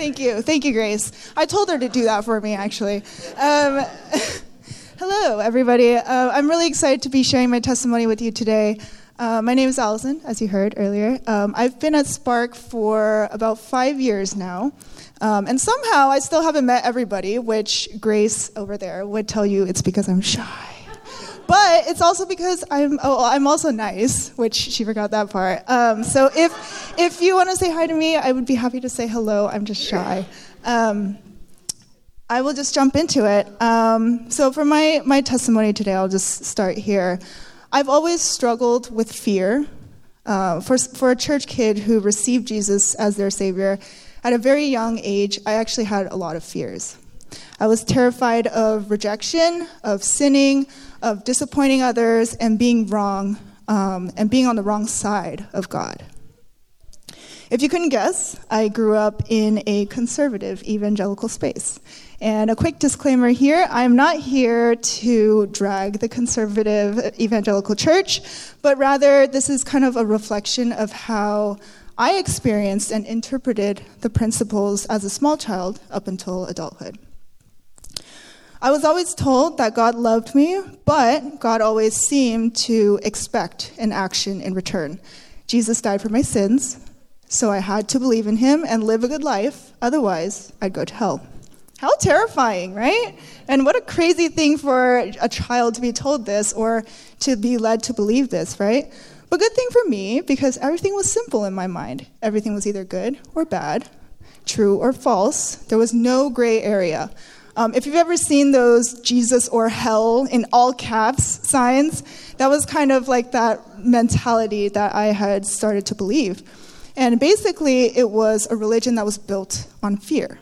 Thank you, Grace. I told her to do that for me, actually. Hello, everybody. I'm really excited to be sharing my testimony with you today. My name is Allison, as you heard earlier. I've been at Spark for about 5 years now. And somehow I still haven't met everybody, which Grace over there would tell you it's because I'm shy. But it's also because I'm also nice, which she forgot that part. So if you want to say hi to me, I would be happy to say hello. I'm just shy. I will just jump into it. So for my testimony today, I'll just start here. I've always struggled with fear. For a church kid who received Jesus as their savior, at a very young age, I actually had a lot of fears. I was terrified of rejection, of sinning, of disappointing others, and being wrong, and being on the wrong side of God. If you couldn't guess, I grew up in a conservative evangelical space. And a quick disclaimer here, I'm not here to drag the conservative evangelical church, but rather this is kind of a reflection of how I experienced and interpreted the principles as a small child up until adulthood. I was always told that God loved me, but God always seemed to expect an action in return. Jesus died for my sins, so I had to believe in him and live a good life. Otherwise, I'd go to hell. How terrifying, right? And what a crazy thing for a child to be told this or to be led to believe this, right? But good thing for me, because everything was simple in my mind. Everything was either good or bad, true or false. There was no gray area. If you've ever seen those Jesus or hell in all caps signs, that was kind of like that mentality that I had started to believe. And basically, it was a religion that was built on fear.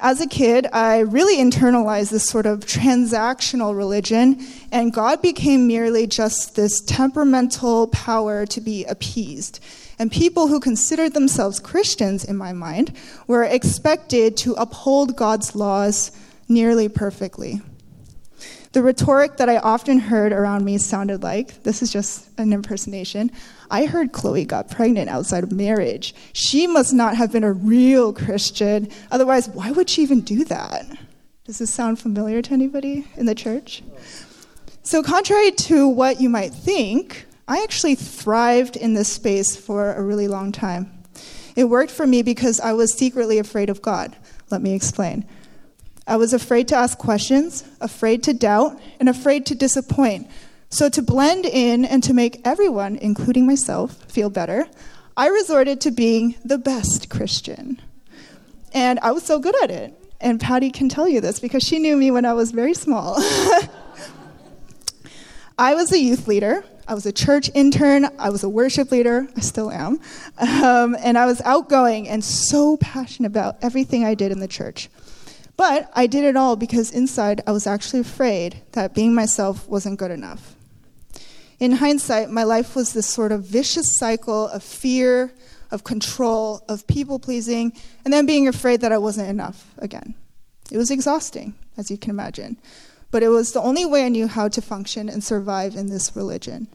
As a kid, I really internalized this sort of transactional religion, and God became merely just this temperamental power to be appeased. And people who considered themselves Christians, in my mind, were expected to uphold God's laws nearly perfectly. The rhetoric that I often heard around me sounded like, this is just an impersonation, I heard Chloe got pregnant outside of marriage. She must not have been a real Christian. Otherwise, why would she even do that? Does this sound familiar to anybody in the church? So contrary to what you might think, I actually thrived in this space for a really long time. It worked for me because I was secretly afraid of God. Let me explain. I was afraid to ask questions, afraid to doubt, and afraid to disappoint. So to blend in and to make everyone, including myself, feel better, I resorted to being the best Christian. And I was so good at it. And Patty can tell you this because she knew me when I was very small. I was a youth leader. I was a church intern. I was a worship leader. I still am. And I was outgoing and so passionate about everything I did in the church. But I did it all because inside I was actually afraid that being myself wasn't good enough. In hindsight, my life was this sort of vicious cycle of fear, of control, of people-pleasing, and then being afraid that I wasn't enough again. It was exhausting, as you can imagine. But it was the only way I knew how to function and survive in this religion.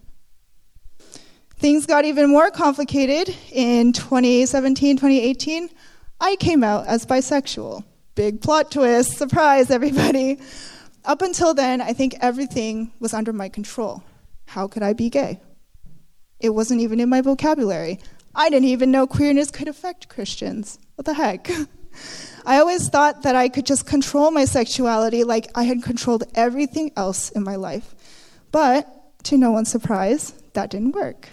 Things got even more complicated. In 2017, 2018, I came out as bisexual. Big plot twist, surprise, everybody. Up until then, I think everything was under my control. How could I be gay? It wasn't even in my vocabulary. I didn't even know queerness could affect Christians. What the heck? I always thought that I could just control my sexuality like I had controlled everything else in my life. But, to no one's surprise, that didn't work.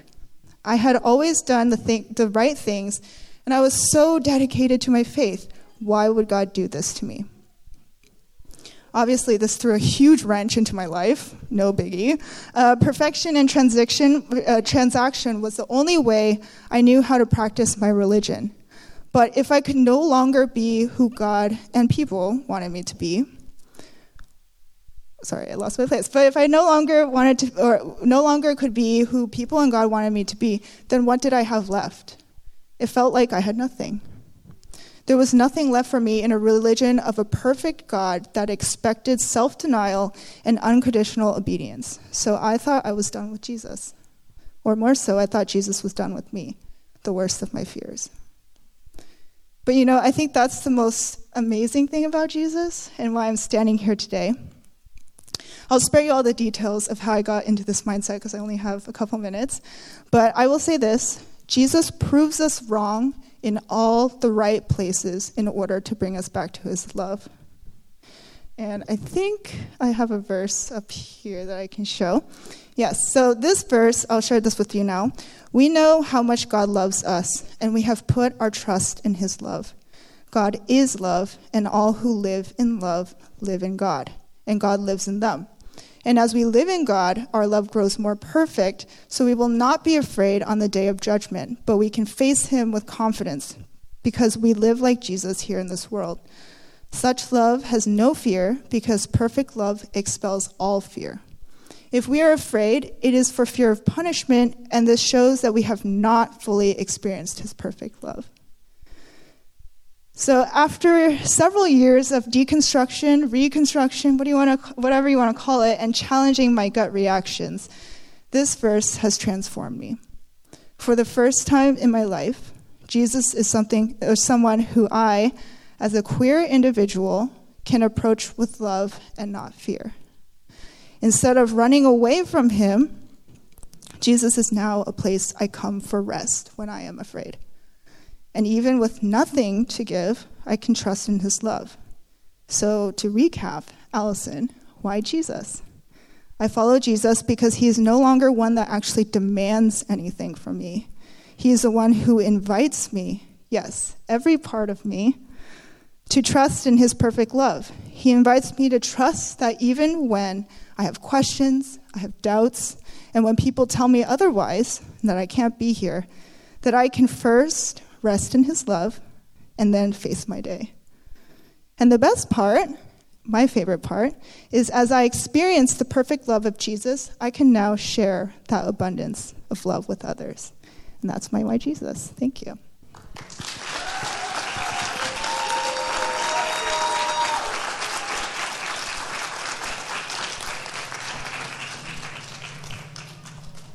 I had always done the right things, and I was so dedicated to my faith. Why would God do this to me? Obviously, this threw a huge wrench into my life. No biggie. Perfection and transaction was the only way I knew how to practice my religion. But if I could no longer be who God and people wanted me to be, sorry, I lost my place. But if I no longer could be who people and God wanted me to be, then what did I have left? It felt like I had nothing. There was nothing left for me in a religion of a perfect God that expected self-denial and unconditional obedience. So I thought I was done with Jesus. Or more so, I thought Jesus was done with me, the worst of my fears. But you know, I think that's the most amazing thing about Jesus and why I'm standing here today. I'll spare you all the details of how I got into this mindset because I only have a couple minutes. But I will say this, Jesus proves us wrong in all the right places in order to bring us back to his love. And I think I have a verse up here that I can show. Yes, so this verse, I'll share this with you now. We know how much God loves us, and we have put our trust in his love. God is love, and all who live in love live in God, and God lives in them. And as we live in God, our love grows more perfect, so we will not be afraid on the day of judgment, but we can face him with confidence because we live like Jesus here in this world. Such love has no fear because perfect love expels all fear. If we are afraid, it is for fear of punishment, and this shows that we have not fully experienced his perfect love. So after several years of deconstruction, reconstruction, whatever you want to call it, and challenging my gut reactions, this verse has transformed me. For the first time in my life, Jesus is someone who I, as a queer individual, can approach with love and not fear. Instead of running away from him, Jesus is now a place I come for rest when I am afraid. And even with nothing to give, I can trust in his love. So to recap, Allison, why Jesus? I follow Jesus because he is no longer one that actually demands anything from me. He is the one who invites me, yes, every part of me, to trust in his perfect love. He invites me to trust that even when I have questions, I have doubts, and when people tell me otherwise, that I can't be here, that I can first rest in his love and then face my day. And the best part, my favorite part, is as I experience the perfect love of Jesus, I can now share that abundance of love with others. And that's my why Jesus. Thank you.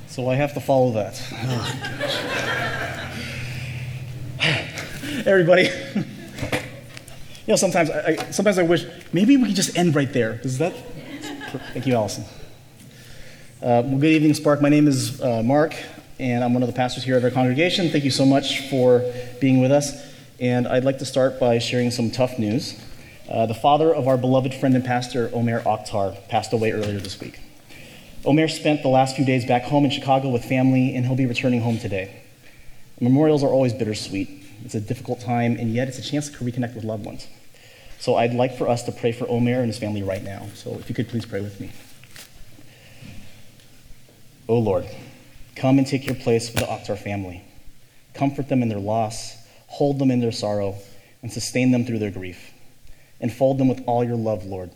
So I have to follow that. Everybody, sometimes I wish maybe we could just end right there. Is that? Thank you, Allison. Well, good evening, Spark. My name is Mark, and I'm one of the pastors here at our congregation. Thank you so much for being with us. And I'd like to start by sharing some tough news. The father of our beloved friend and pastor, Omer Akhtar, passed away earlier this week. Omer spent the last few days back home in Chicago with family, and he'll be returning home today. Memorials are always bittersweet. It's a difficult time, and yet it's a chance to reconnect with loved ones. So I'd like for us to pray for Omer and his family right now. So if you could please pray with me. Oh Lord, come and take your place with the Akhtar family. Comfort them in their loss, hold them in their sorrow, and sustain them through their grief. Enfold them with all your love, Lord,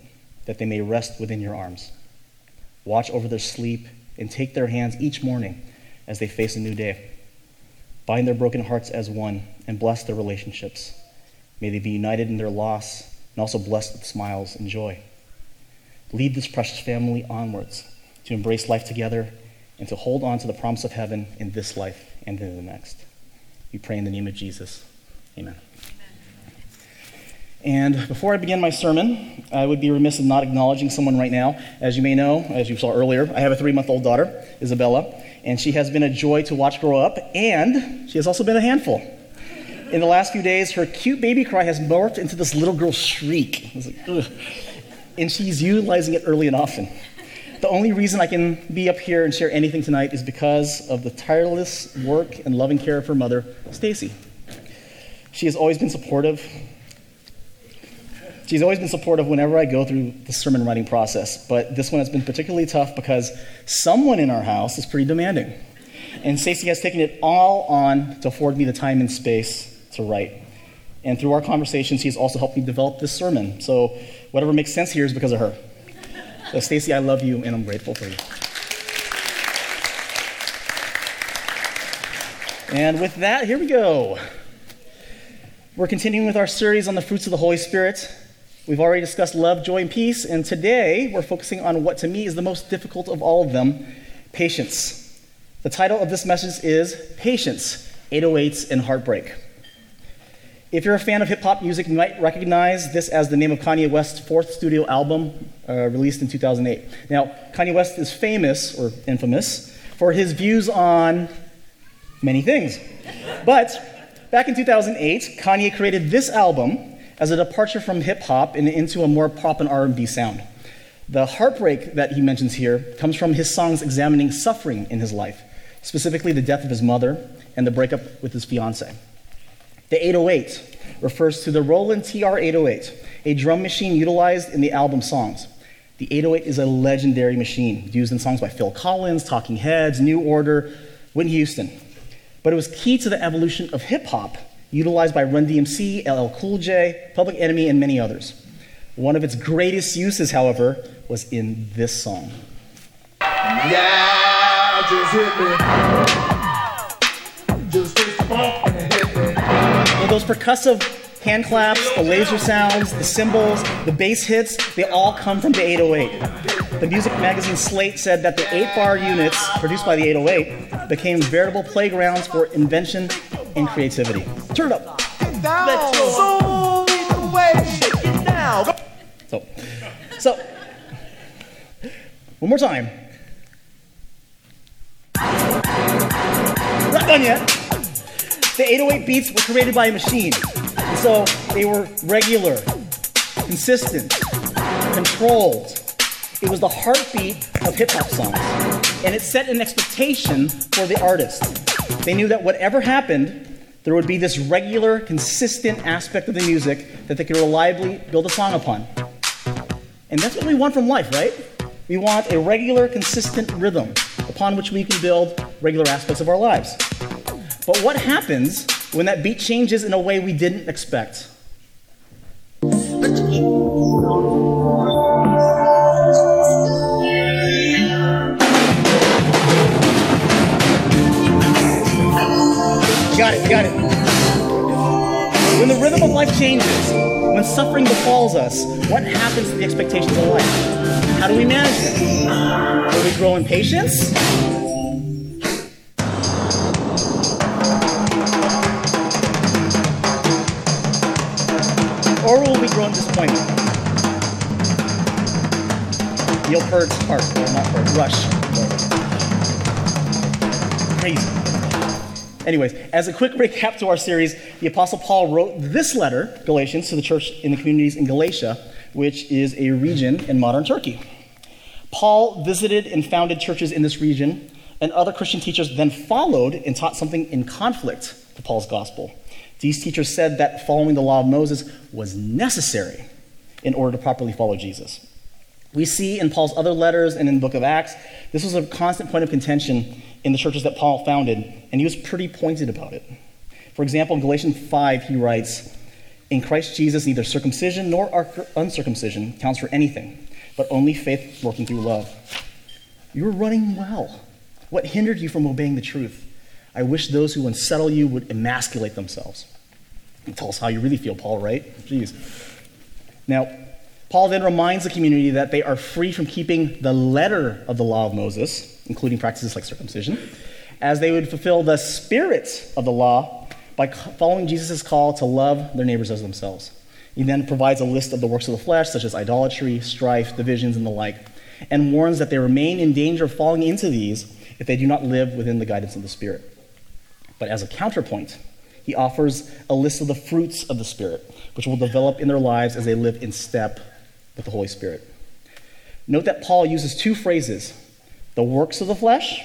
that they may rest within your arms. Watch over their sleep, and take their hands each morning as they face a new day. Bind their broken hearts as one, and bless their relationships. May they be united in their loss, and also blessed with smiles and joy. Lead this precious family onwards to embrace life together, and to hold on to the promise of heaven in this life and in the next. We pray in the name of Jesus. Amen. And before I begin my sermon, I would be remiss in not acknowledging someone right now. As you may know, as you saw earlier, I have a 3-month-old daughter, Isabella, and she has been a joy to watch grow up, and she has also been a handful. In the last few days, her cute baby cry has morphed into this little girl shriek. It's like, ugh. And she's utilizing it early and often. The only reason I can be up here and share anything tonight is because of the tireless work and loving care of her mother, Stacey. She's always been supportive whenever I go through the sermon writing process, but this one has been particularly tough because someone in our house is pretty demanding. And Stacey has taken it all on to afford me the time and space to write. And through our conversations, she's also helped me develop this sermon. So whatever makes sense here is because of her. So Stacey, I love you, and I'm grateful for you. And with that, here we go. We're continuing with our series on the fruits of the Holy Spirit. We've already discussed love, joy, and peace, and today we're focusing on what to me is the most difficult of all of them, patience. The title of this message is Patience, 808s and Heartbreak. If you're a fan of hip-hop music, you might recognize this as the name of Kanye West's fourth studio album, released in 2008. Now, Kanye West is famous, or infamous, for his views on many things. But back in 2008, Kanye created this album as a departure from hip-hop and into a more pop and R&B sound. The heartbreak that he mentions here comes from his songs examining suffering in his life, specifically the death of his mother and the breakup with his fiancée. The 808 refers to the Roland TR-808, a drum machine utilized in the album songs. The 808 is a legendary machine used in songs by Phil Collins, Talking Heads, New Order, Whitney Houston. But it was key to the evolution of hip-hop, utilized by Run DMC, LL Cool J, Public Enemy, and many others. One of its greatest uses, however, was in this song. Yeah, just hit me. Just hit the ball. With those percussive hand claps, the laser sounds, the cymbals, the bass hits, they all come from the 808. The music magazine Slate said that the 8-bar units produced by the 808 became veritable playgrounds for invention and creativity. Turn it up. Let's go. So, one more time. Not done yet. The 808 beats were created by a machine, and so they were regular, consistent, controlled. It was the heartbeat of hip-hop songs, and it set an expectation for the artist. They knew that whatever happened, there would be this regular, consistent aspect of the music that they could reliably build a song upon. And that's what we want from life, right? We want a regular, consistent rhythm upon which we can build regular aspects of our lives. But what happens when that beat changes in a way we didn't expect? Got it. When the rhythm of life changes, when suffering befalls us, what happens to the expectations of life? How do we manage them? Do we grow in patience? Or will we grow in disappointment? You'll hurt heart, or not hurt, rush. Crazy. Anyways, as a quick recap to our series, the Apostle Paul wrote this letter, Galatians, to the church in the communities in Galatia, which is a region in modern Turkey. Paul visited and founded churches in this region, and other Christian teachers then followed and taught something in conflict to Paul's gospel. These teachers said that following the law of Moses was necessary in order to properly follow Jesus. We see in Paul's other letters and in the book of Acts, this was a constant point of contention in the churches that Paul founded, and he was pretty pointed about it. For example, in Galatians 5, he writes, "In Christ Jesus, neither circumcision nor uncircumcision counts for anything, but only faith working through love. You were running well. What hindered you from obeying the truth? I wish those who unsettle you would emasculate themselves." And tell us how you really feel, Paul, right? Jeez. Now, Paul then reminds the community that they are free from keeping the letter of the law of Moses, including practices like circumcision, as they would fulfill the spirit of the law by following Jesus' call to love their neighbors as themselves. He then provides a list of the works of the flesh, such as idolatry, strife, divisions, and the like, and warns that they remain in danger of falling into these if they do not live within the guidance of the Spirit. But as a counterpoint, he offers a list of the fruits of the Spirit, which will develop in their lives as they live in step with the Holy Spirit. Note that Paul uses two phrases, the works of the flesh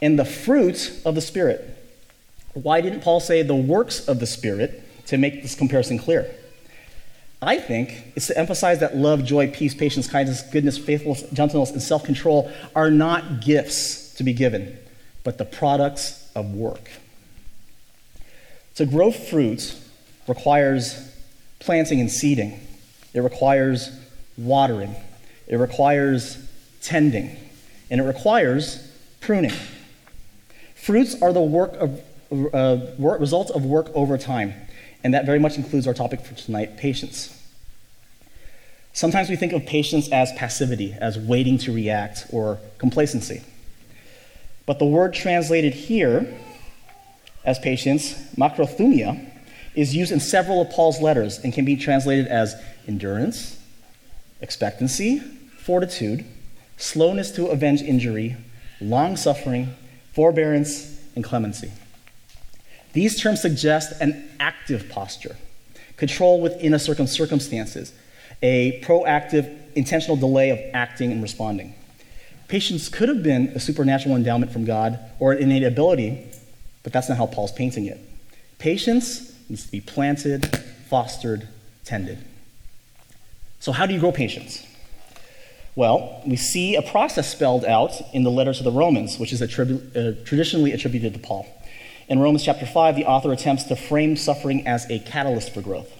and the fruit of the Spirit. Why didn't Paul say the works of the Spirit to make this comparison clear? I think it's to emphasize that love, joy, peace, patience, kindness, goodness, faithfulness, gentleness, and self-control are not gifts to be given, but the products of work. To grow fruit requires planting and seeding. It requires watering. It requires tending. And it requires pruning. Fruits are the results of work over time. And that very much includes our topic for tonight, patience. Sometimes we think of patience as passivity, as waiting to react, or complacency. But the word translated here as patience, macrothumia, is used in several of Paul's letters and can be translated as endurance, expectancy, fortitude, slowness to avenge injury, long-suffering, forbearance, and clemency. These terms suggest an active posture, control within a certain circumstances, a proactive, intentional delay of acting and responding. Patience could have been a supernatural endowment from God or an innate ability, but that's not how Paul's painting it. Patience needs to be planted, fostered, tended. So how do you grow patience? Well, we see a process spelled out in the letter to the Romans, which is traditionally attributed to Paul. In Romans chapter 5, the author attempts to frame suffering as a catalyst for growth.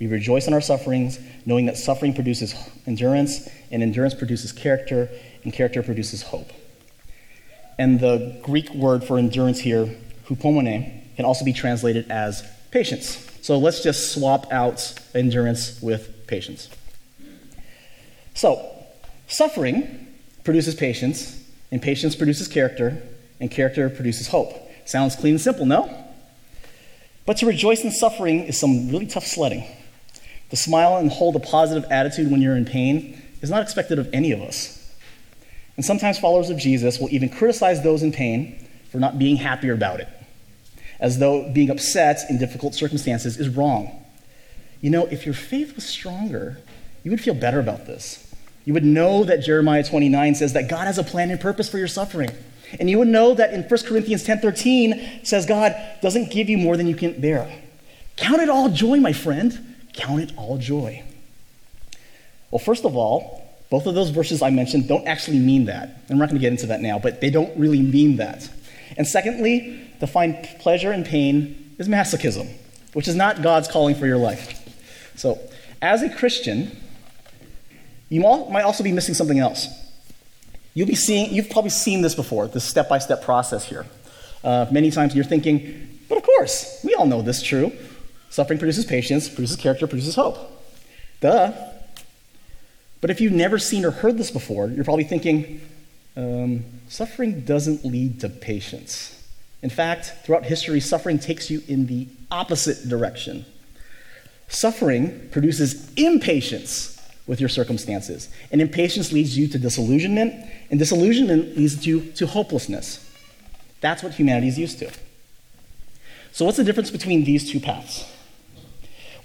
We rejoice in our sufferings, knowing that suffering produces endurance, and endurance produces character, and character produces hope. And the Greek word for endurance here, hupomone, can also be translated as patience. So let's just swap out endurance with patience. So, suffering produces patience, and patience produces character, and character produces hope. Sounds clean and simple, no? But to rejoice in suffering is some really tough sledding. To smile and hold a positive attitude when you're in pain is not expected of any of us. And sometimes followers of Jesus will even criticize those in pain for not being happier about it, as though being upset in difficult circumstances is wrong. You know, if your faith was stronger, you would feel better about this. You would know that Jeremiah 29 says that God has a plan and purpose for your suffering. And you would know that in 1 Corinthians 10:13 says God doesn't give you more than you can bear. Count it all joy, my friend. Count it all joy. Well, first of all, both of those verses I mentioned don't actually mean that. I'm not going to get into that now, but they don't really mean that. And secondly, to find pleasure in pain is masochism, which is not God's calling for your life. So, as a Christian, you might also be missing something else. You've probably seen this before, this step-by-step process here. Many times you're thinking, but of course, we all know this is true. Suffering produces patience, produces character, produces hope. Duh. But if you've never seen or heard this before, you're probably thinking, suffering doesn't lead to patience. In fact, throughout history, suffering takes you in the opposite direction. Suffering produces impatience with your circumstances. And impatience leads you to disillusionment, and disillusionment leads you to hopelessness. That's what humanity is used to. So what's the difference between these two paths?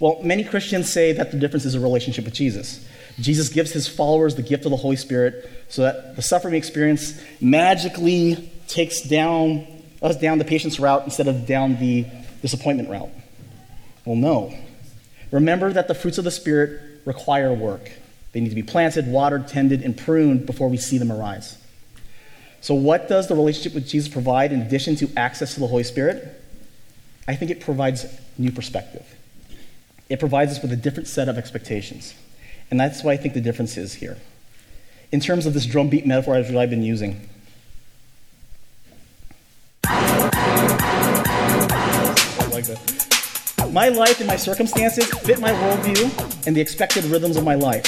Well, many Christians say that the difference is a relationship with Jesus. Jesus gives his followers the gift of the Holy Spirit so that the suffering experience magically takes us down the patience route instead of down the disappointment route. Well, no. Remember that the fruits of the Spirit require work. They need to be planted, watered, tended, and pruned before we see them arise. So what does the relationship with Jesus provide in addition to access to the Holy Spirit? I think it provides new perspective. It provides us with a different set of expectations. And that's why I think the difference is here. In terms of this drumbeat metaphor that I've been using, like that. My life and my circumstances fit my worldview and the expected rhythms of my life.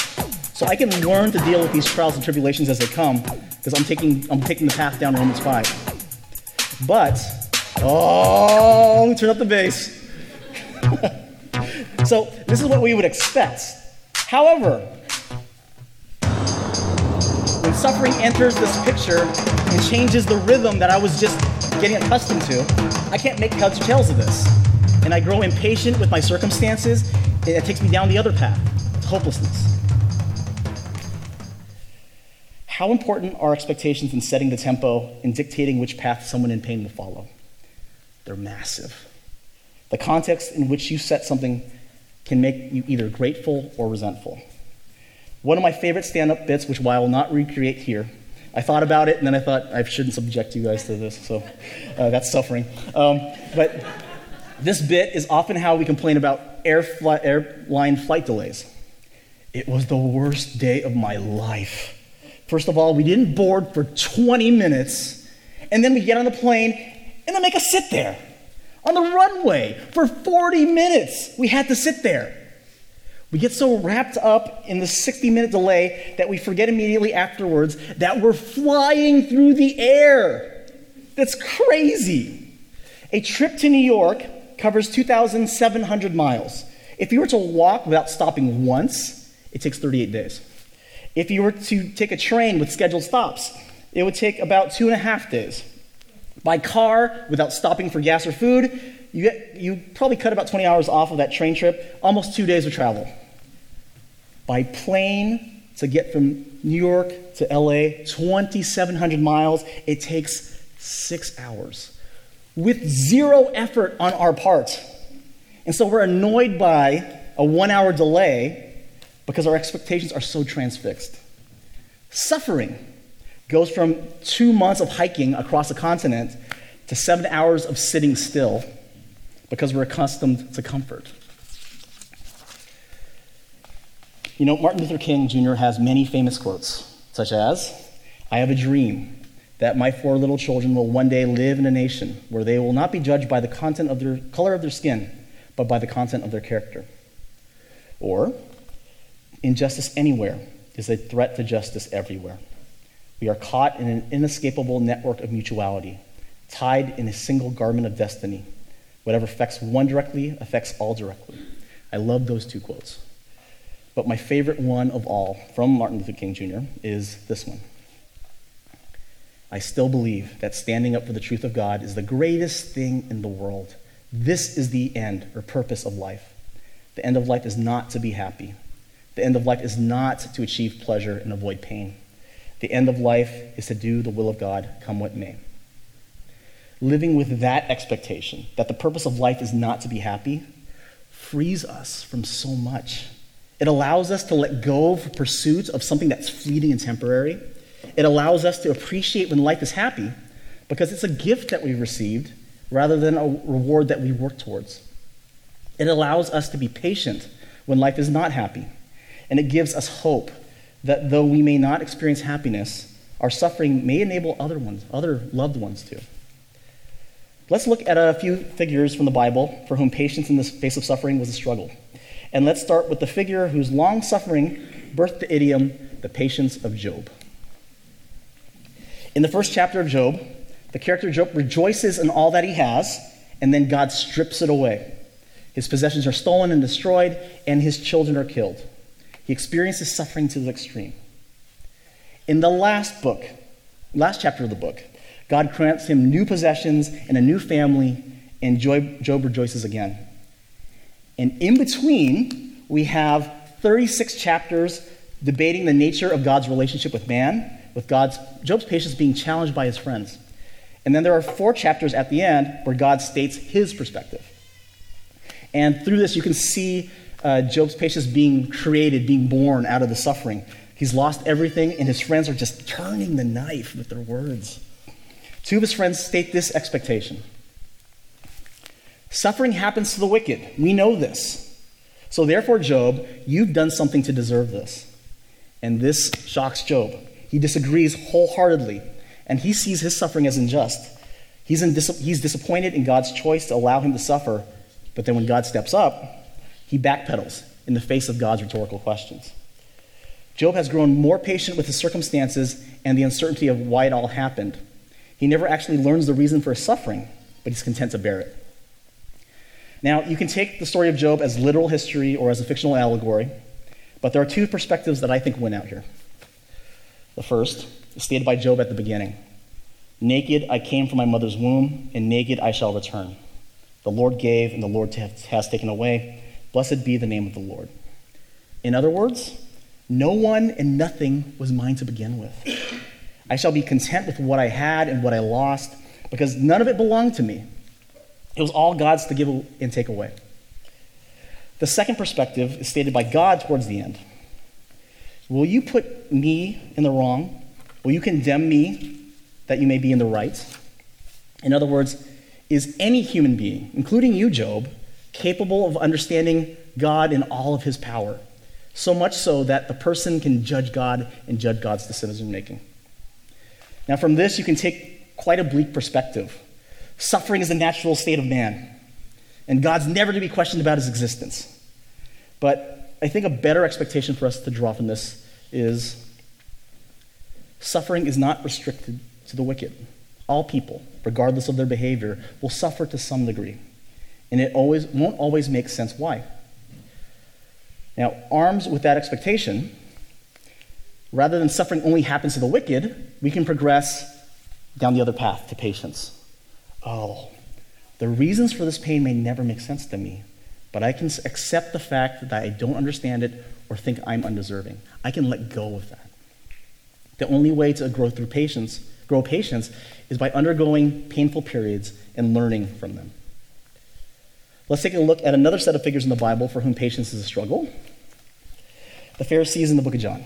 So I can learn to deal with these trials and tribulations as they come, because I'm taking the path down Romans 5. But, turn up the bass. So this is what we would expect. However, when suffering enters this picture and changes the rhythm that I was just getting accustomed to, I can't make heads or tails of this. And I grow impatient with my circumstances, and it takes me down the other path, to hopelessness. How important are expectations in setting the tempo and dictating which path someone in pain will follow? They're massive. The context in which you set something can make you either grateful or resentful. One of my favorite stand-up bits, which I will not recreate here, I thought about it, and then I thought, I shouldn't subject you guys to this, so that's suffering. But this bit is often how we complain about airline flight delays. It was the worst day of my life. First of all, we didn't board for 20 minutes, and then we get on the plane, and they make us sit there. On the runway for 40 minutes, we had to sit there. We get so wrapped up in the 60-minute delay that we forget immediately afterwards that we're flying through the air. That's crazy. A trip to New York covers 2,700 miles. If you were to walk without stopping once, it takes 38 days. If you were to take a train with scheduled stops, it would take about 2.5 days. By car, without stopping for gas or food, you probably cut about 20 hours off of that train trip, almost 2 days of travel. By plane, to get from New York to LA, 2,700 miles, it takes 6 hours with zero effort on our part. And so we're annoyed by a 1 hour delay because our expectations are so transfixed. Suffering goes from 2 months of hiking across a continent to 7 hours of sitting still because we're accustomed to comfort. You know, Martin Luther King Jr. has many famous quotes, such as, "I have a dream that my four little children will one day live in a nation where they will not be judged by the content of their color of their skin, but by the content of their character." Or, "Injustice anywhere is a threat to justice everywhere. We are caught in an inescapable network of mutuality, tied in a single garment of destiny. Whatever affects one directly affects all directly." I love those two quotes. But my favorite one of all from Martin Luther King Jr. is this one. "I still believe that standing up for the truth of God is the greatest thing in the world. This is the end or purpose of life. The end of life is not to be happy. The end of life is not to achieve pleasure and avoid pain. The end of life is to do the will of God, come what may." Living with that expectation, that the purpose of life is not to be happy, frees us from so much. It allows us to let go of pursuits of something that's fleeting and temporary. It allows us to appreciate when life is happy because it's a gift that we've received rather than a reward that we work towards. It allows us to be patient when life is not happy, and it gives us hope that though we may not experience happiness, our suffering may enable other loved ones to. Let's look at a few figures from the Bible for whom patience in the face of suffering was a struggle. And let's start with the figure whose long suffering birthed the idiom, the patience of Job. In the first chapter of Job, the character Job rejoices in all that he has, and then God strips it away. His possessions are stolen and destroyed, and his children are killed. He experiences suffering to the extreme. In the last chapter of the book, God grants him new possessions and a new family, and Job rejoices again. And in between, we have 36 chapters debating the nature of God's relationship with man, with Job's patience being challenged by his friends. And then there are 4 chapters at the end where God states his perspective. And through this, you can see Job's patience being created, being born out of the suffering. He's lost everything, and his friends are just turning the knife with their words. 2 of his friends state this expectation. "Suffering happens to the wicked. We know this. So therefore, Job, you've done something to deserve this." And this shocks Job. He disagrees wholeheartedly, and he sees his suffering as unjust. He's disappointed in God's choice to allow him to suffer, but then when God steps up, he backpedals in the face of God's rhetorical questions. Job has grown more patient with his circumstances and the uncertainty of why it all happened. He never actually learns the reason for his suffering, but he's content to bear it. Now, you can take the story of Job as literal history or as a fictional allegory, but there are 2 perspectives that I think win out here. The first is stated by Job at the beginning. "Naked I came from my mother's womb, and naked I shall return. The Lord gave, and the Lord has taken away. Blessed be the name of the Lord." In other words, no one and nothing was mine to begin with. I shall be content with what I had and what I lost because none of it belonged to me. It was all God's to give and take away. The second perspective is stated by God towards the end. "Will you put me in the wrong? Will you condemn me that you may be in the right?" In other words, is any human being, including you, Job, capable of understanding God in all of his power, so much so that the person can judge God and judge God's decision-making? Now from this, you can take quite a bleak perspective. Suffering is the natural state of man, and God's never to be questioned about his existence. But I think a better expectation for us to draw from this is suffering is not restricted to the wicked. All people, regardless of their behavior, will suffer to some degree. and it always won't always make sense why. Now, armed with that expectation, rather than suffering only happens to the wicked, we can progress down the other path to patience. Oh, the reasons for this pain may never make sense to me, but I can accept the fact that I don't understand it or think I'm undeserving. I can let go of that. The only way to grow patience is by undergoing painful periods and learning from them. Let's take a look at another set of figures in the Bible for whom patience is a struggle. The Pharisees in the book of John.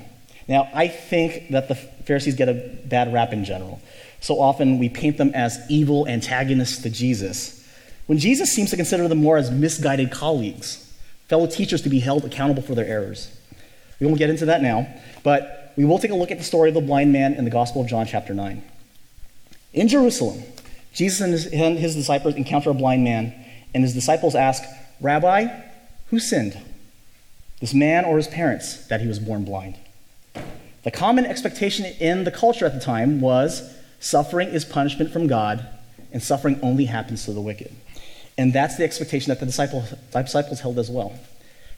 Now, I think that the Pharisees get a bad rap in general. So often we paint them as evil antagonists to Jesus, when Jesus seems to consider them more as misguided colleagues, fellow teachers to be held accountable for their errors. We won't get into that now, but we will take a look at the story of the blind man in the Gospel of John chapter 9. In Jerusalem, Jesus and his disciples encounter a blind man, and his disciples ask, "Rabbi, who sinned, this man or his parents, that he was born blind?" The common expectation in the culture at the time was suffering is punishment from God, and suffering only happens to the wicked. And that's the expectation that the disciples held as well.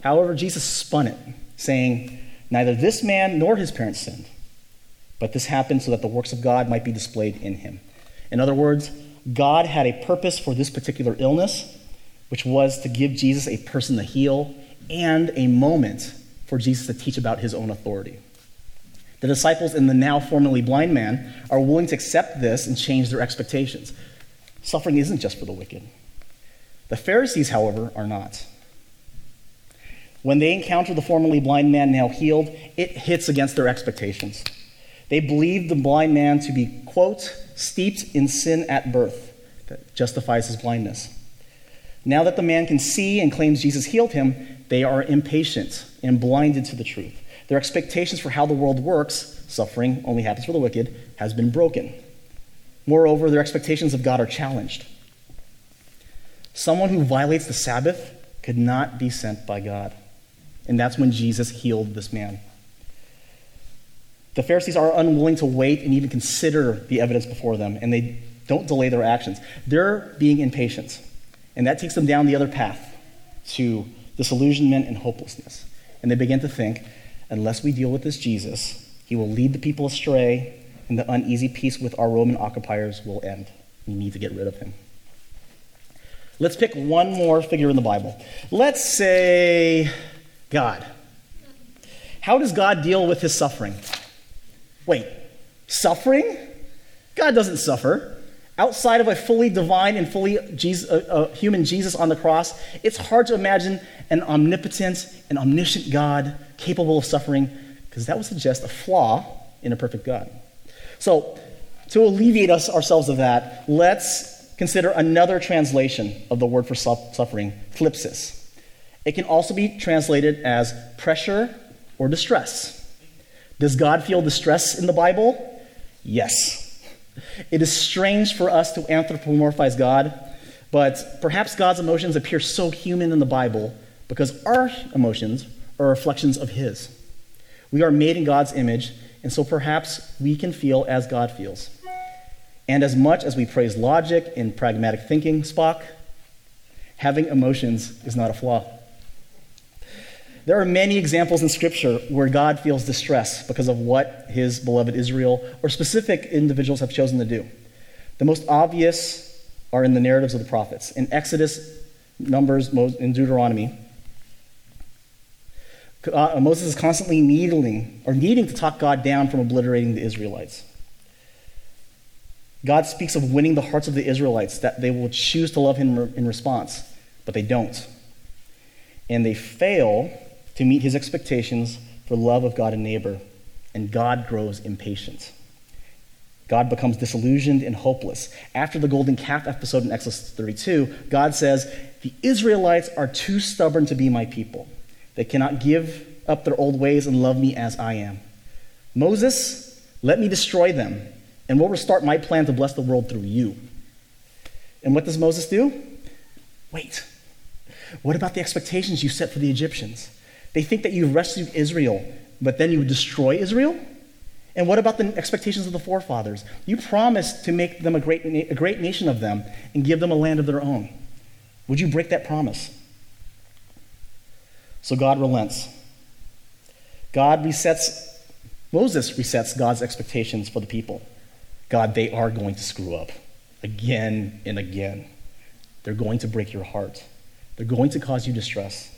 However, Jesus spun it, saying, "Neither this man nor his parents sinned, but this happened so that the works of God might be displayed in him." In other words, God had a purpose for this particular illness, which was to give Jesus a person to heal and a moment for Jesus to teach about his own authority. The disciples and the now formerly blind man are willing to accept this and change their expectations. Suffering isn't just for the wicked. The Pharisees, however, are not. When they encounter the formerly blind man now healed, it hits against their expectations. They believe the blind man to be, quote, steeped in sin at birth, that justifies his blindness. Now that the man can see and claims Jesus healed him, they are impatient and blinded to the truth. Their expectations for how the world works, suffering only happens for the wicked, has been broken. Moreover, their expectations of God are challenged. Someone who violates the Sabbath could not be sent by God. And that's when Jesus healed this man. The Pharisees are unwilling to wait and even consider the evidence before them, and they don't delay their actions. They're being impatient, and that takes them down the other path to disillusionment and hopelessness. And they begin to think, unless we deal with this Jesus, he will lead the people astray, and the uneasy peace with our Roman occupiers will end. We need to get rid of him. Let's pick one more figure in the Bible. Let's say God. How does God deal with his suffering? Wait, suffering? God doesn't suffer. Outside of a fully divine and fully human Jesus on the cross, it's hard to imagine an omnipotent and omniscient God capable of suffering, because that would suggest a flaw in a perfect God. So, to alleviate ourselves of that, let's consider another translation of the word for suffering, thlipsis. It can also be translated as pressure or distress. Does God feel distress in the Bible? Yes. It is strange for us to anthropomorphize God, but perhaps God's emotions appear so human in the Bible because our emotions are reflections of his. We are made in God's image, and so perhaps we can feel as God feels. And as much as we praise logic and pragmatic thinking, Spock, having emotions is not a flaw. There are many examples in Scripture where God feels distress because of what his beloved Israel or specific individuals have chosen to do. The most obvious are in the narratives of the prophets. In Exodus, Numbers, and Deuteronomy, Moses is constantly needing to talk God down from obliterating the Israelites. God speaks of winning the hearts of the Israelites, that they will choose to love him in response, but they don't. And they fail to meet his expectations for love of God and neighbor, and God grows impatient. God becomes disillusioned and hopeless. After the golden calf episode in Exodus 32, God says, "The Israelites are too stubborn to be my people. They cannot give up their old ways and love me as I am. Moses, let me destroy them, and we'll restart my plan to bless the world through you." And what does Moses do? Wait. What about the expectations you set for the Egyptians? They think that you rescued Israel, but then you destroy Israel? And what about the expectations of the forefathers? You promised to make them a great nation of them and give them a land of their own. Would you break that promise? So God relents. Moses resets God's expectations for the people. God, they are going to screw up again and again. They're going to break your heart. They're going to cause you distress.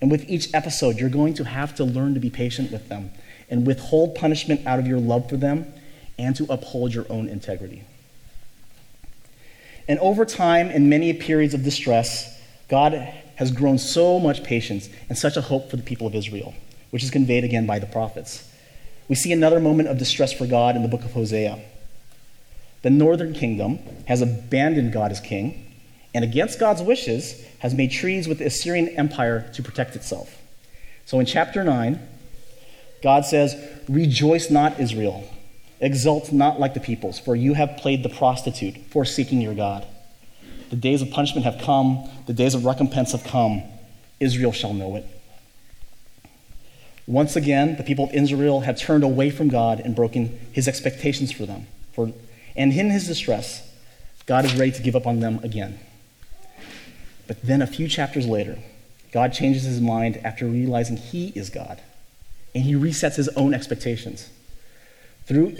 And with each episode, you're going to have to learn to be patient with them and withhold punishment out of your love for them and to uphold your own integrity. And over time, in many periods of distress, God has grown so much patience and such a hope for the people of Israel, which is conveyed again by the prophets. We see another moment of distress for God in the book of Hosea. The northern kingdom has abandoned God as king, and against God's wishes, has made treaties with the Assyrian Empire to protect itself. So in chapter 9, God says, "Rejoice not, Israel. Exult not like the peoples, for you have played the prostitute, forsaking your God. The days of punishment have come. The days of recompense have come. Israel shall know it." Once again, the people of Israel have turned away from God and broken his expectations for them. And in his distress, God is ready to give up on them again. But then a few chapters later, God changes his mind after realizing he is God, and he resets his own expectations. Though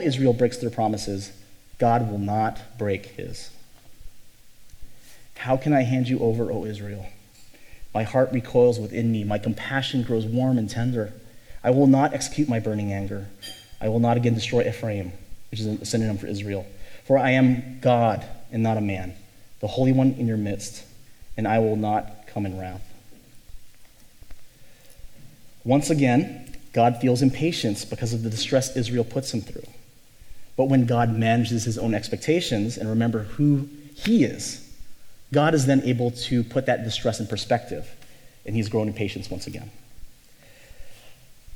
Israel breaks their promises, God will not break his. "How can I hand you over, O Israel? My heart recoils within me. My compassion grows warm and tender. I will not execute my burning anger. I will not again destroy Ephraim," which is a synonym for Israel. "For I am God and not a man, the Holy One in your midst, and I will not come in wrath." Once again, God feels impatience because of the distress Israel puts him through. But when God manages his own expectations and remember who he is, God is then able to put that distress in perspective, and he's grown in patience once again.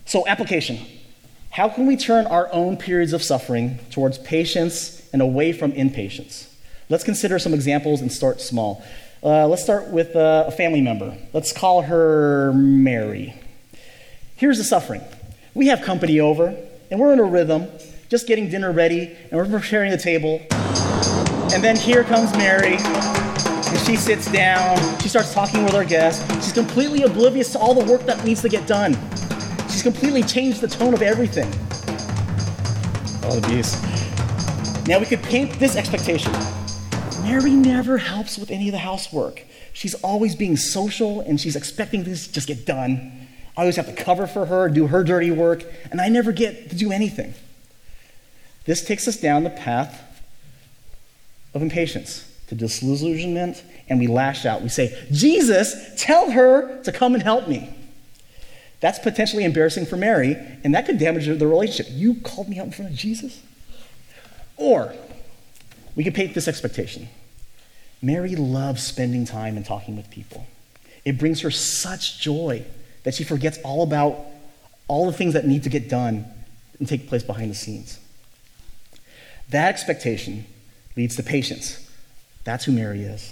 So application. How can we turn our own periods of suffering towards patience and away from impatience? Let's consider some examples and start small. Let's start with a family member. Let's call her Mary. Here's the suffering. We have company over, and we're in a rhythm, just getting dinner ready, and we're preparing the table. And then here comes Mary, and she sits down. She starts talking with our guests. She's completely oblivious to all the work that needs to get done. She's completely changed the tone of everything. Oh, geez. Now we could paint this expectation. Mary never helps with any of the housework. She's always being social, and she's expecting things to just get done. I always have to cover for her, do her dirty work, and I never get to do anything. This takes us down the path of impatience, to disillusionment, and we lash out. We say, "Jesus, tell her to come and help me." That's potentially embarrassing for Mary, and that could damage the relationship. "You called me out in front of Jesus?" Or we could paint this expectation. Mary loves spending time and talking with people. It brings her such joy that she forgets all about all the things that need to get done and take place behind the scenes. That expectation leads to patience. That's who Mary is.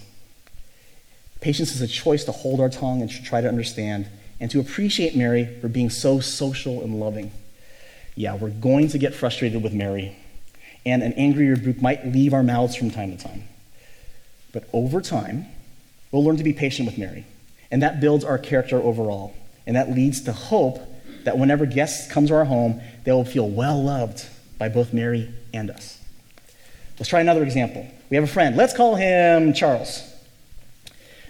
Patience is a choice to hold our tongue and to try to understand and to appreciate Mary for being so social and loving. Yeah, we're going to get frustrated with Mary, and an angry rebuke might leave our mouths from time to time. But over time, we'll learn to be patient with Mary, and that builds our character overall, and that leads to hope that whenever guests come to our home, they will feel well-loved by both Mary and us. Let's try another example. We have a friend. Let's call him Charles.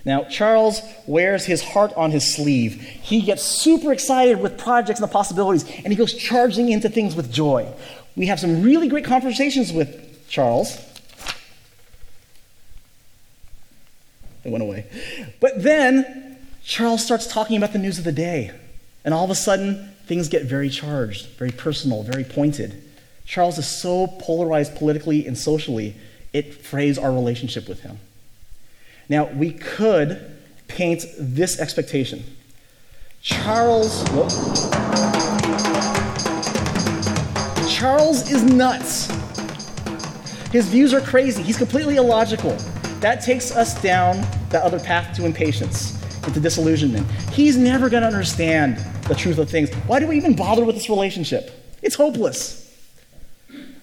Now, Charles wears his heart on his sleeve. He gets super excited with projects and the possibilities, and he goes charging into things with joy. We have some really great conversations with Charles. They went away. But then Charles starts talking about the news of the day, and all of a sudden, things get very charged, very personal, very pointed. Charles is so polarized politically and socially, it frays our relationship with him. Now, we could paint this expectation. Charles is nuts. His views are crazy. He's completely illogical. That takes us down the other path to impatience and to disillusionment. He's never going to understand the truth of things. Why do we even bother with this relationship? It's hopeless.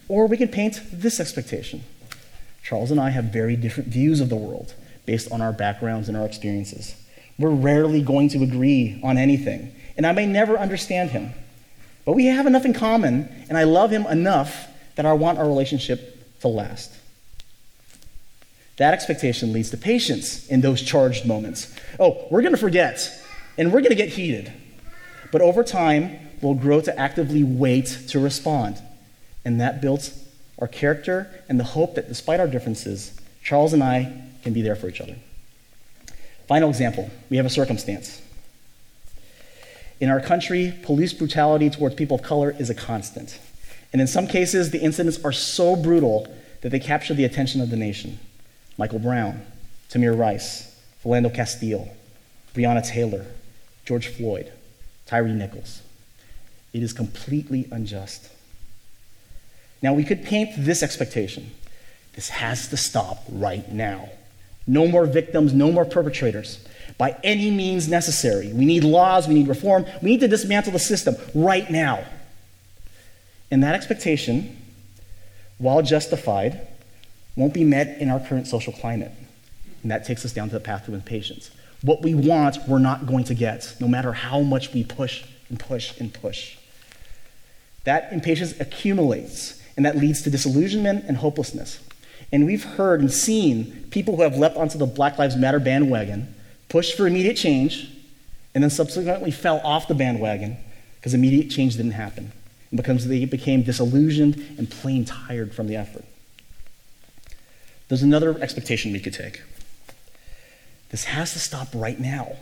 Or we could paint this expectation. Charles and I have very different views of the world. based on our backgrounds and our experiences. We're rarely going to agree on anything, and I may never understand him, but we have enough in common, and I love him enough that I want our relationship to last. That expectation leads to patience in those charged moments. Oh, we're going to forget, and we're going to get heated. But over time, we'll grow to actively wait to respond. And that builds our character and the hope that despite our differences, Charles and I can be there for each other. Final example, we have a circumstance. In our country, police brutality towards people of color is a constant. And in some cases, the incidents are so brutal that they capture the attention of the nation. Michael Brown, Tamir Rice, Philando Castile, Breonna Taylor, George Floyd, Tyree Nichols. It is completely unjust. Now, we could paint this expectation. This has to stop right now. No more victims, no more perpetrators. By any means necessary. We need laws, we need reform, we need to dismantle the system right now. And that expectation, while justified, won't be met in our current social climate. And that takes us down to the path to impatience. What we want, we're not going to get, no matter how much we push and push and push. That impatience accumulates, and that leads to disillusionment and hopelessness. And we've heard and seen people who have leapt onto the Black Lives Matter bandwagon, pushed for immediate change, and then subsequently fell off the bandwagon because immediate change didn't happen, and because they became disillusioned and plain tired from the effort. There's another expectation we could take. This has to stop right now.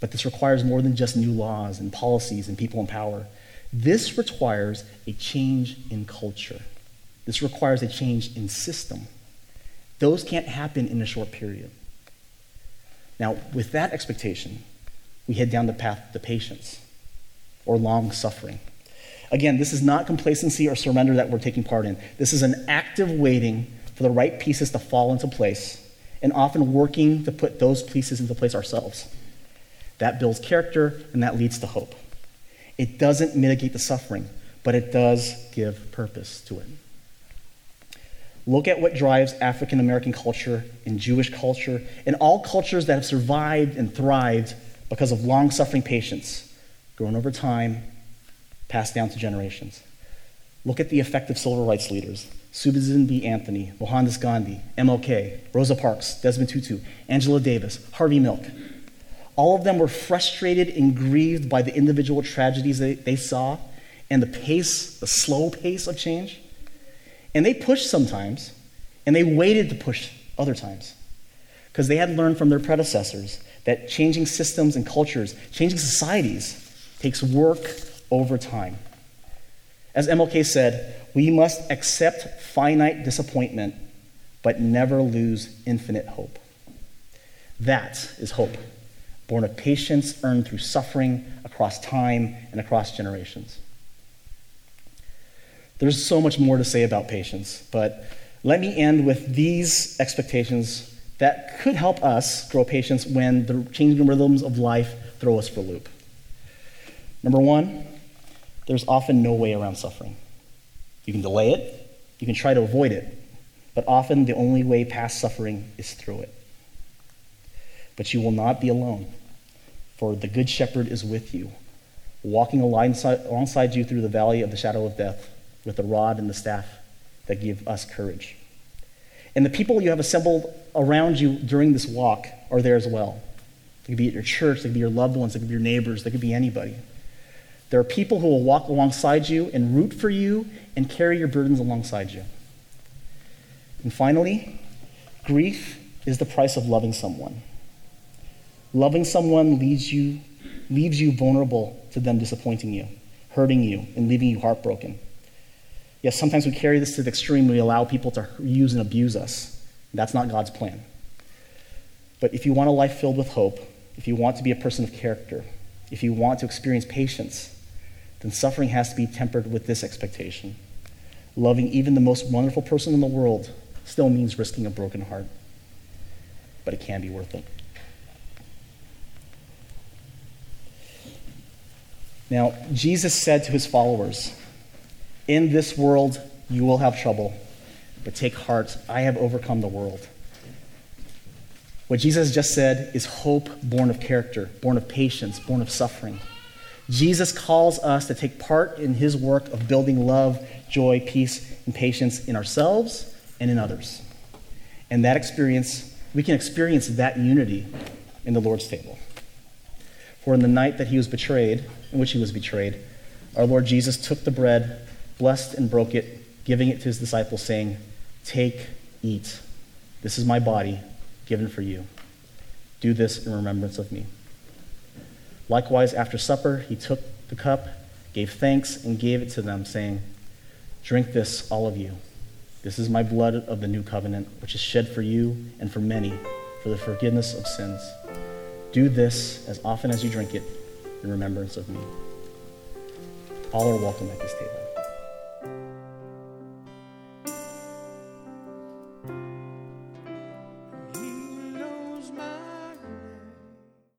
But this requires more than just new laws and policies and people in power. This requires a change in culture. This requires a change in system. Those can't happen in a short period. Now, with that expectation, we head down the path to patience or long suffering. Again, this is not complacency or surrender that we're taking part in. This is an active waiting for the right pieces to fall into place, and often working to put those pieces into place ourselves. That builds character, and that leads to hope. It doesn't mitigate the suffering, but it does give purpose to it. Look at what drives African American culture and Jewish culture and all cultures that have survived and thrived because of long-suffering patience, grown over time, passed down to generations. Look at the effect of civil rights leaders. Susan B. Anthony, Mohandas Gandhi, MLK, Rosa Parks, Desmond Tutu, Angela Davis, Harvey Milk. All of them were frustrated and grieved by the individual tragedies they saw and the slow pace of change. And they pushed sometimes, and they waited to push other times, because they had learned from their predecessors that changing systems and cultures, changing societies, takes work over time. As MLK said, we must accept finite disappointment, but never lose infinite hope. That is hope, born of patience earned through suffering across time and across generations. There's so much more to say about patience, but let me end with these expectations that could help us grow patience when the changing rhythms of life throw us for a loop. Number one, there's often no way around suffering. You can delay it, you can try to avoid it, but often the only way past suffering is through it. But you will not be alone, for the Good Shepherd is with you, walking alongside you through the valley of the shadow of death with the rod and the staff that give us courage. And the people you have assembled around you during this walk are there as well. They could be at your church, they could be your loved ones, they could be your neighbors, they could be anybody. There are people who will walk alongside you and root for you and carry your burdens alongside you. And finally, grief is the price of loving someone. Loving someone leaves you vulnerable to them disappointing you, hurting you, and leaving you heartbroken. Yes, sometimes we carry this to the extreme. We allow people to use and abuse us. That's not God's plan. But if you want a life filled with hope, if you want to be a person of character, if you want to experience patience, then suffering has to be tempered with this expectation. Loving even the most wonderful person in the world still means risking a broken heart, but it can be worth it. Now, Jesus said to his followers, "In this world you will have trouble, but take heart, I have overcome the world." What Jesus just said is hope born of character, born of patience, born of suffering. Jesus calls us to take part in his work of building love, joy, peace, and patience in ourselves and in others. And that experience, we can experience that unity in the Lord's table. For in the night that he was betrayed, our Lord Jesus took the bread, blessed and broke it, giving it to his disciples, saying, "Take, eat. This is my body given for you. Do this in remembrance of me." Likewise, after supper, he took the cup, gave thanks, and gave it to them, saying, "Drink this, all of you. This is my blood of the new covenant, which is shed for you and for many for the forgiveness of sins. Do this as often as you drink it in remembrance of me." All are welcome at this table.